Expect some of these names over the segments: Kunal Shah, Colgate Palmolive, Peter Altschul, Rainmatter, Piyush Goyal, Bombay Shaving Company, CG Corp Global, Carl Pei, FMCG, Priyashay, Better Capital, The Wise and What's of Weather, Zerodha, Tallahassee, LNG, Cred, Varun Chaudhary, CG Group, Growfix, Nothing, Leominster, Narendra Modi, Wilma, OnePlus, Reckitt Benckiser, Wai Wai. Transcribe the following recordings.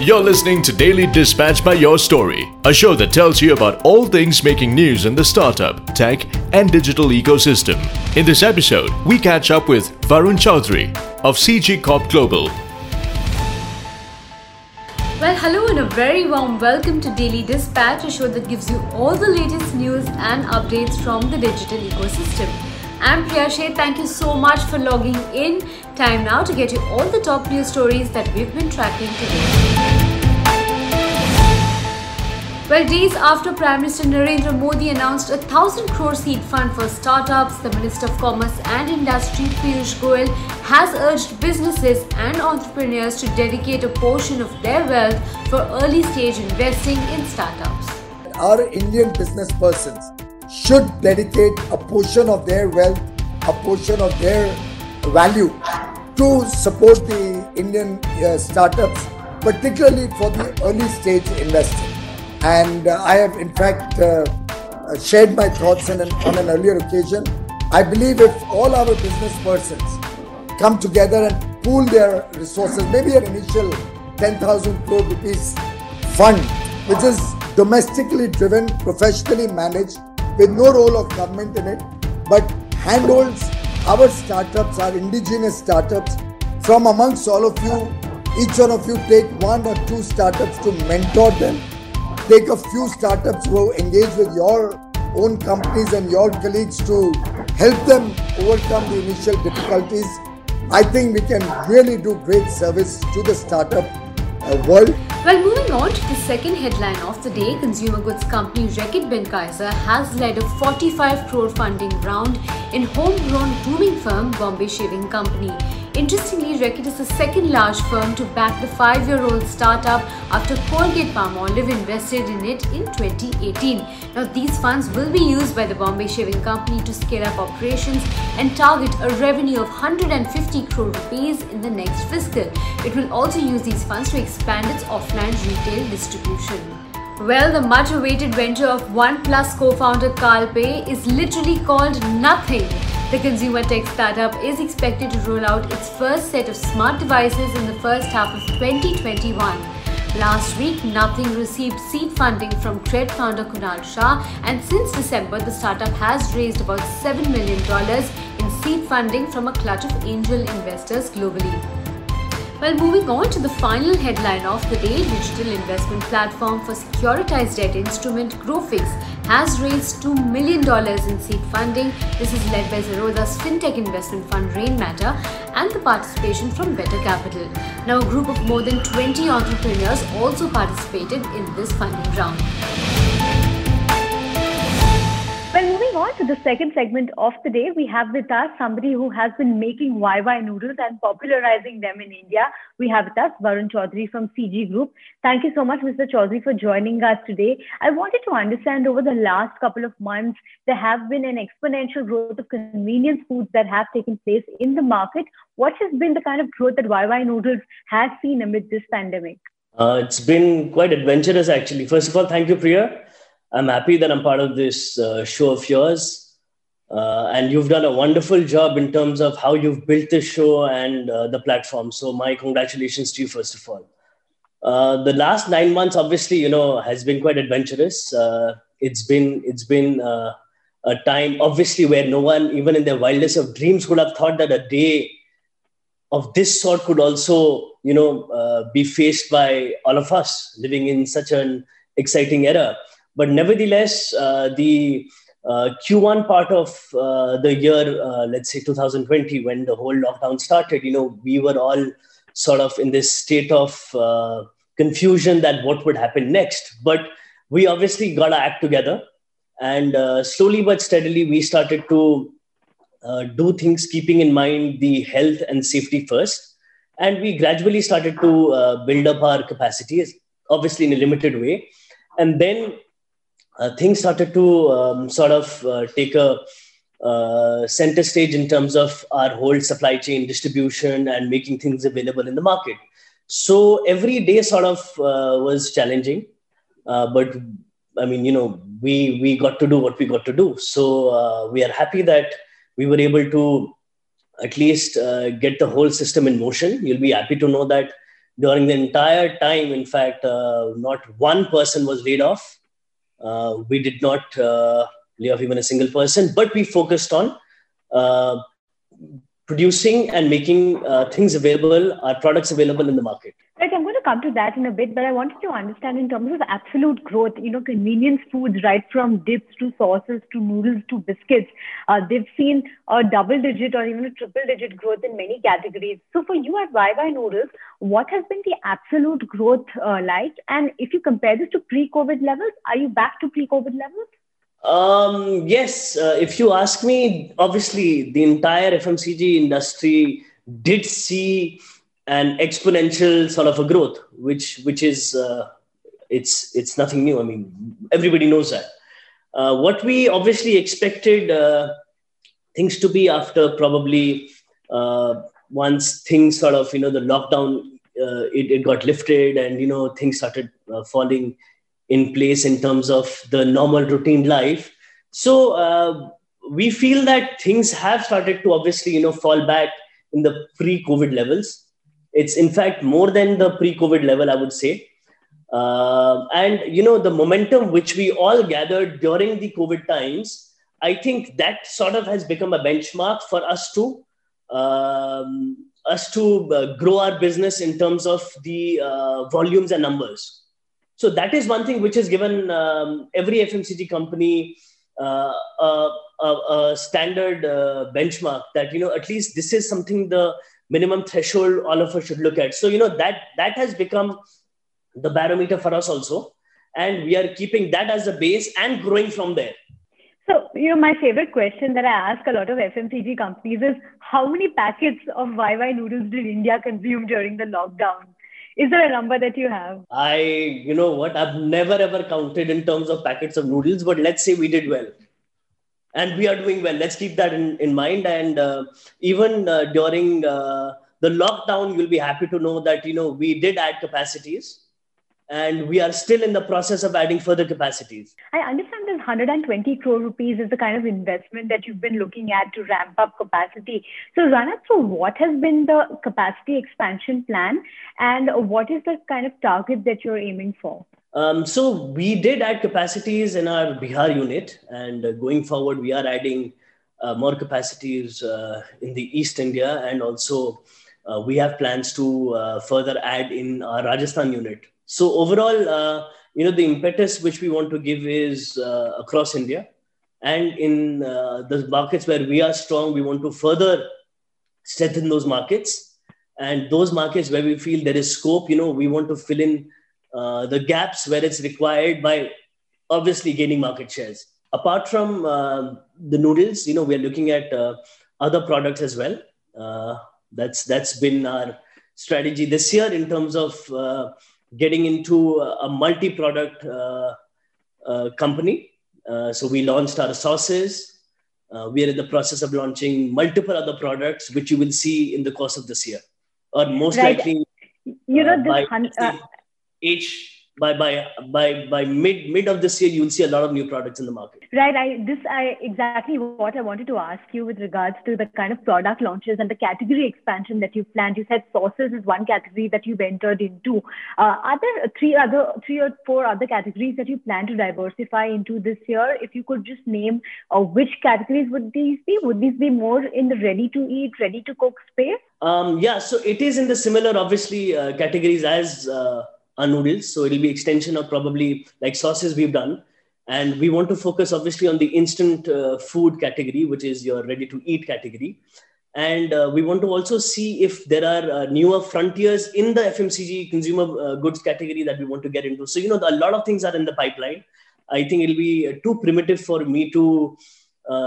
You're listening to Daily Dispatch by Your Story, a show that tells you about all things making news in the startup, tech, and digital ecosystem. In this episode, we catch up with Varun Chaudhary of CG Corp Global. Well, hello and a very warm welcome to Daily Dispatch, a show that gives you all the latest news and updates from the digital ecosystem. I'm Priyashay, thank you so much for logging in. Time now to get you all the top news stories that we've been tracking today. Well, days after Prime Minister Narendra Modi announced a 1,000 crore seed fund for startups, the Minister of Commerce and Industry, Piyush Goyal, has urged businesses and entrepreneurs to dedicate a portion of their wealth for early-stage investing in startups. Our Indian business persons should dedicate a portion of their wealth, a portion of their value to support the Indian startups, particularly for the early stage investing. And I have in fact shared my thoughts on an earlier occasion. I believe if all our business persons come together and pool their resources, maybe an initial 10,000 crore rupees fund, which is domestically driven, professionally managed, with no role of government in it, but handholds our startups, our indigenous startups. From amongst all of you, each one of you take one or two startups to mentor them. Take a few startups who engage with your own companies and your colleagues to help them overcome the initial difficulties. I think we can really do great service to the startup world. Well, moving on to the second headline of the day, consumer goods company Reckitt Benckiser has led a 45 crore funding round in homegrown grooming firm Bombay Shaving Company. Interestingly, Reckitt is the second large firm to back the 5-year-old startup after Colgate Palmolive invested in it in 2018. Now, these funds will be used by the Bombay Shaving Company to scale up operations and target a revenue of 150 crore rupees in the next fiscal. It will also use these funds to expand its offline retail distribution. Well, the much-awaited venture of OnePlus co-founder Carl Pei is literally called Nothing. The consumer tech startup is expected to roll out its first set of smart devices in the first half of 2021. Last week, Nothing received seed funding from Cred founder Kunal Shah, and since December, the startup has raised about $7 million in seed funding from a clutch of angel investors globally. Well, moving on to the final headline of the day, digital investment platform for securitized debt instrument Growfix has raised $2 million in seed funding. This is led by Zerodha's fintech investment fund Rainmatter and the participation from Better Capital. Now, a group of more than 20 entrepreneurs also participated in this funding round. Well, moving on to the second segment of the day, we have with us somebody who has been making Wai Wai noodles and popularizing them in India. We have with us Varun Chaudhary from CG Group. Thank you so much, Mr. Chaudhary, for joining us today. I wanted to understand, over the last couple of months, there have been an exponential growth of convenience foods that have taken place in the market. What has been the kind of growth that Wai Wai noodles has seen amid this pandemic? It's been quite adventurous, actually. First of all, thank you, Priya. I'm happy that I'm part of this show of yours, and you've done a wonderful job in terms of how you've built this show and the platform. So my congratulations to you, first of all. The last 9 months, obviously, has been quite adventurous. It's been a time, obviously, where no one, even in their wildest of dreams, would have thought that a day of this sort could also, be faced by all of us living in such an exciting era. But nevertheless, the Q1 part of the year, let's say 2020, when the whole lockdown started, we were all sort of in this state of confusion that what would happen next. But we obviously got our act together, and slowly but steadily, we started to do things keeping in mind the health and safety first. And we gradually started to build up our capacities, obviously in a limited way. And then things started to take a center stage in terms of our whole supply chain distribution and making things available in the market. So every day was challenging, but I mean, we got to do what we got to do. So we are happy that we were able to at least get the whole system in motion. You'll be happy to know that During the entire time, in fact, not one person was laid off. We did not lay off even a single person, but we focused on producing and making things available, our products available in the market. Right, I'm going to come to that in a bit, but I wanted to understand in terms of absolute growth, you know, convenience foods, right from dips to sauces to noodles to biscuits, they've seen a double-digit or even a triple-digit growth in many categories. So for you at Wai Wai Noodles, what has been the absolute growth like? And if you compare this to pre-COVID levels, are you back to pre-COVID levels? Yes. If you ask me, obviously the entire FMCG industry did see an exponential sort of a growth, which is, it's nothing new. I mean, everybody knows that. What we obviously expected things to be after probably once things sort of, you know, the lockdown, it got lifted and, you know, things started falling in place in terms of the normal routine life. So we feel that things have started to obviously, you know, fall back in the pre-COVID levels. It's in fact more than the pre-COVID level, I would say. And, you know, the momentum which we all gathered during the COVID times, I think that sort of has become a benchmark for us to grow our business in terms of the volumes and numbers. So that is one thing which has given every FMCG company a standard benchmark that, you know, at least this is something the minimum threshold all of us should look at. So, you know, that has become the barometer for us also. And we are keeping that as a base and growing from there. So, you know, my favorite question that I ask a lot of FMCG companies is how many packets of Wai Wai noodles did India consume during the lockdown? Is there a number that you have? You know what, I've never ever counted in terms of packets of noodles, but let's say we did well. And we are doing well. Let's keep that in mind. And even during the lockdown, you'll be happy to know that, you know, we did add capacities. And we are still in the process of adding further capacities. I understand that 120 crore rupees is the kind of investment that you've been looking at to ramp up capacity. So run up through what has been the capacity expansion plan and what is the kind of target that you're aiming for? So we did add capacities in our Bihar unit, and going forward, we are adding more capacities in the East India, and also we have plans to further add in our Rajasthan unit. So overall, you know, the impetus which we want to give is across India, and in the markets where we are strong, we want to further strengthen those markets, and those markets where we feel there is scope, you know, we want to fill in the gaps where it's required by obviously gaining market shares. Apart from the noodles, you know, we are looking at other products as well. That's been our strategy this year in terms of getting into a multi-product company. So we launched our sauces. We are in the process of launching multiple other products, which you will see in the course of this year, or most likely, you know, by mid of this year, you will see a lot of new products in the market. Right. Exactly what I wanted to ask you with regards to the kind of product launches and the category expansion that you've planned. You said sauces is one category that you've entered into. Are there three or four other categories that you plan to diversify into this year? If you could just name which categories would these be? Would these be more in the ready-to-eat, ready-to-cook space? Yeah. So it is in the similar, obviously, categories as... our noodles. So it'll be extension of probably like sauces we've done. And we want to focus obviously on the instant food category, which is your ready to eat category. And we want to also see if there are newer frontiers in the FMCG consumer goods category that we want to get into. So, you know, a lot of things are in the pipeline. I think it'll be too primitive for me to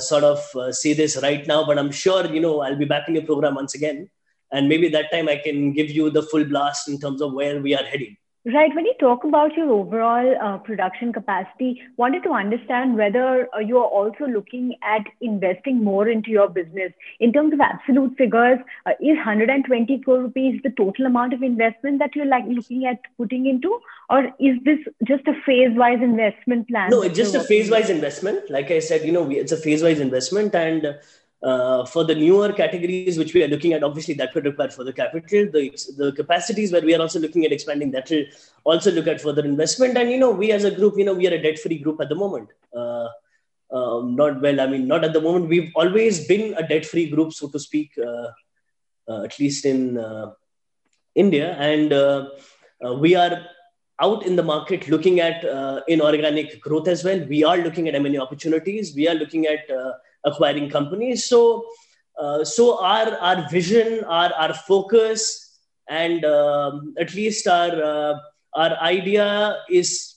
sort of say this right now, but I'm sure, you know, I'll be back in your program once again. And maybe that time I can give you the full blast in terms of where we are heading. Right. When you talk about your overall production capacity, wanted to understand whether you are also looking at investing more into your business. In terms of absolute figures, is 120 crore rupees the total amount of investment that you're like looking at putting into? Or is this just a phase-wise investment plan? No, it's just a phase-wise investment. Like I said, you know, it's a phase-wise investment. And For the newer categories which we are looking at, obviously that would require further capital. The capacities where we are also looking at expanding, that will also look at further investment. And, you know, we as a group, you know, we are a debt-free group at the moment. Not at the moment. We've always been a debt-free group, so to speak, at least in India. And we are out in the market looking at inorganic growth as well. We are looking at M&A opportunities. We are looking at acquiring companies. So, our vision, our focus, and at least our idea is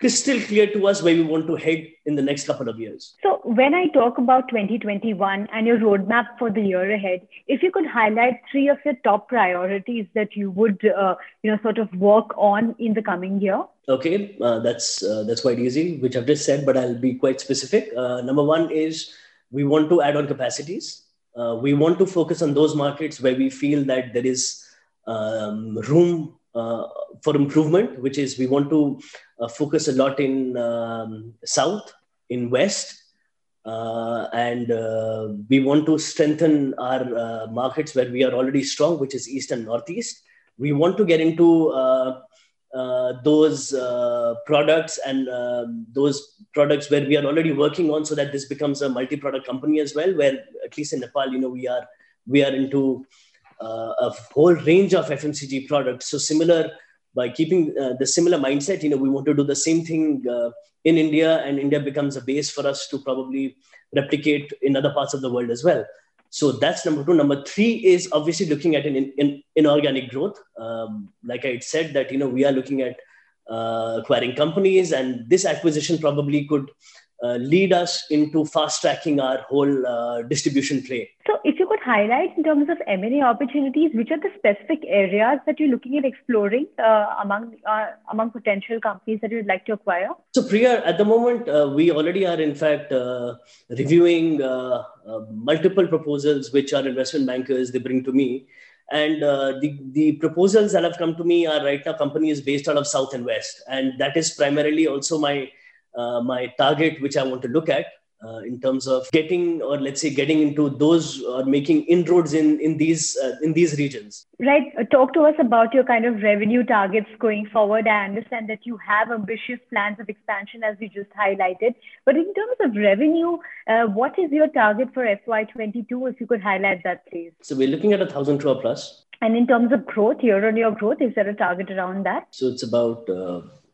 crystal clear to us where we want to head in the next couple of years. So when I talk about 2021 and your roadmap for the year ahead, if you could highlight three of your top priorities that you would, sort of work on in the coming year. Okay, that's quite easy, which I've just said, but I'll be quite specific. Number one is we want to add on capacities. We want to focus on those markets where we feel that there is room for improvement, which is we want to focus a lot in South, in West, and we want to strengthen our markets where we are already strong, which is East and Northeast. We want to get into those products and those products where we are already working on, so that this becomes a multi-product company as well, where at least in Nepal, you know, we are into a whole range of FMCG products. So similar, by keeping the similar mindset, you know, we want to do the same thing in India, and India becomes a base for us to probably replicate in other parts of the world as well. So that's number two. Number three is obviously looking at an inorganic growth. Like I said, that, you know, we are looking at acquiring companies, and this acquisition probably could lead us into fast tracking our whole distribution play. So if you could highlight in terms of M&A opportunities, which are the specific areas that you're looking at exploring among potential companies that you'd like to acquire? So Priya, at the moment, we already are in fact reviewing multiple proposals which our investment bankers, they bring to me. And the proposals that have come to me are right now companies based out of South and West. And that is primarily also my target, which I want to look at in terms of getting into those or making inroads in these regions. Right. Talk to us about your kind of revenue targets going forward. I understand that you have ambitious plans of expansion, as we just highlighted. But in terms of revenue, what is your target for FY22? If you could highlight that, please. So we're looking at 1,000 crore plus. And in terms of growth, year-on-year growth, is there a target around that? So it's about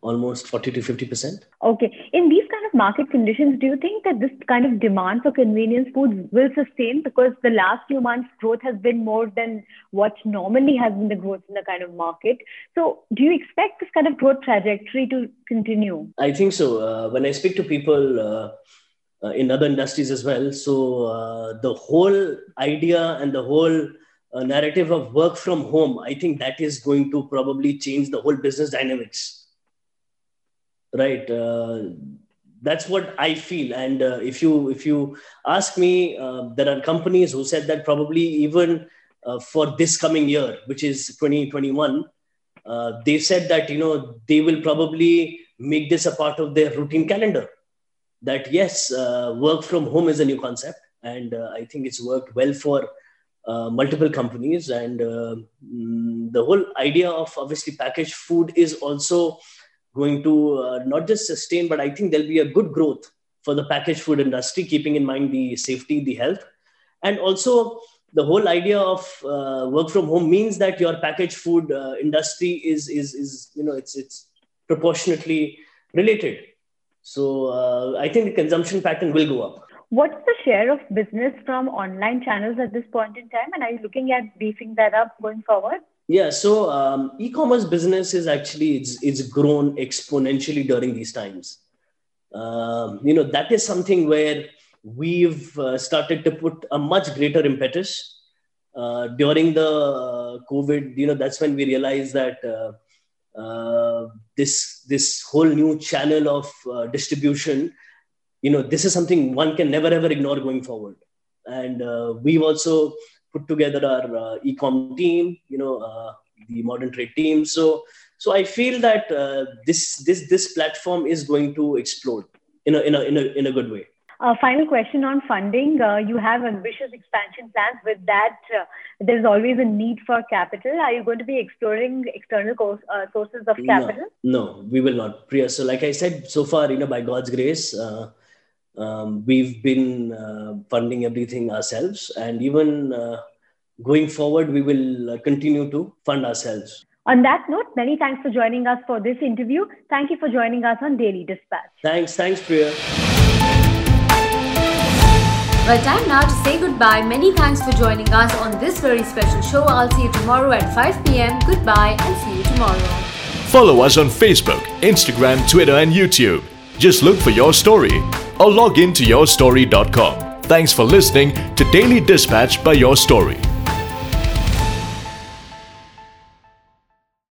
almost 40 to 50%. Okay. In these kind of market conditions, do you think that this kind of demand for convenience foods will sustain? Because the last few months growth has been more than what normally has been the growth in the kind of market. So do you expect this kind of growth trajectory to continue? I think so. When I speak to people in other industries as well, so the whole idea and the whole narrative of work from home, I think that is going to probably change the whole business dynamics. Right. That's what I feel. And if you ask me, there are companies who said that probably even for this coming year, which is 2021, they said that, you know, they will probably make this a part of their routine calendar. That yes, work from home is a new concept. And I think it's worked well for multiple companies. And the whole idea of obviously packaged food is also going to not just sustain, but I think there'll be a good growth for the packaged food industry, keeping in mind the safety, the health. And also the whole idea of work from home means that your packaged food industry is you know, it's proportionately related. So I think the consumption pattern will go up. What's the share of business from online channels at this point in time? And are you looking at beefing that up going forward? Yeah, so e-commerce business is actually, it's grown exponentially during these times. You know, that is something where we've started to put a much greater impetus during the COVID. You know, that's when we realized that this whole new channel of distribution, you know, this is something one can never ever ignore going forward. And we've also put together our e-com team, you know, the modern trade team. So I feel that this platform is going to explode in a good way. Final question on funding. You have ambitious expansion plans. With that, there's always a need for capital. Are you going to be exploring external sources of capital? No, we will not, Priya. So like I said, so far, by God's grace, we've been funding everything ourselves. And even going forward, we will continue to fund ourselves. On that note, many thanks for joining us for this interview. Thank you for joining us on Daily Dispatch. Thanks Priya. Well, time now to say goodbye. Many thanks for joining us on this very special show. I'll see you tomorrow at 5 p.m. Goodbye and see you tomorrow. Follow us on Facebook, Instagram, Twitter and YouTube. Just look for Your Story or log in to yourstory.com. Thanks for listening to Daily Dispatch by Your Story.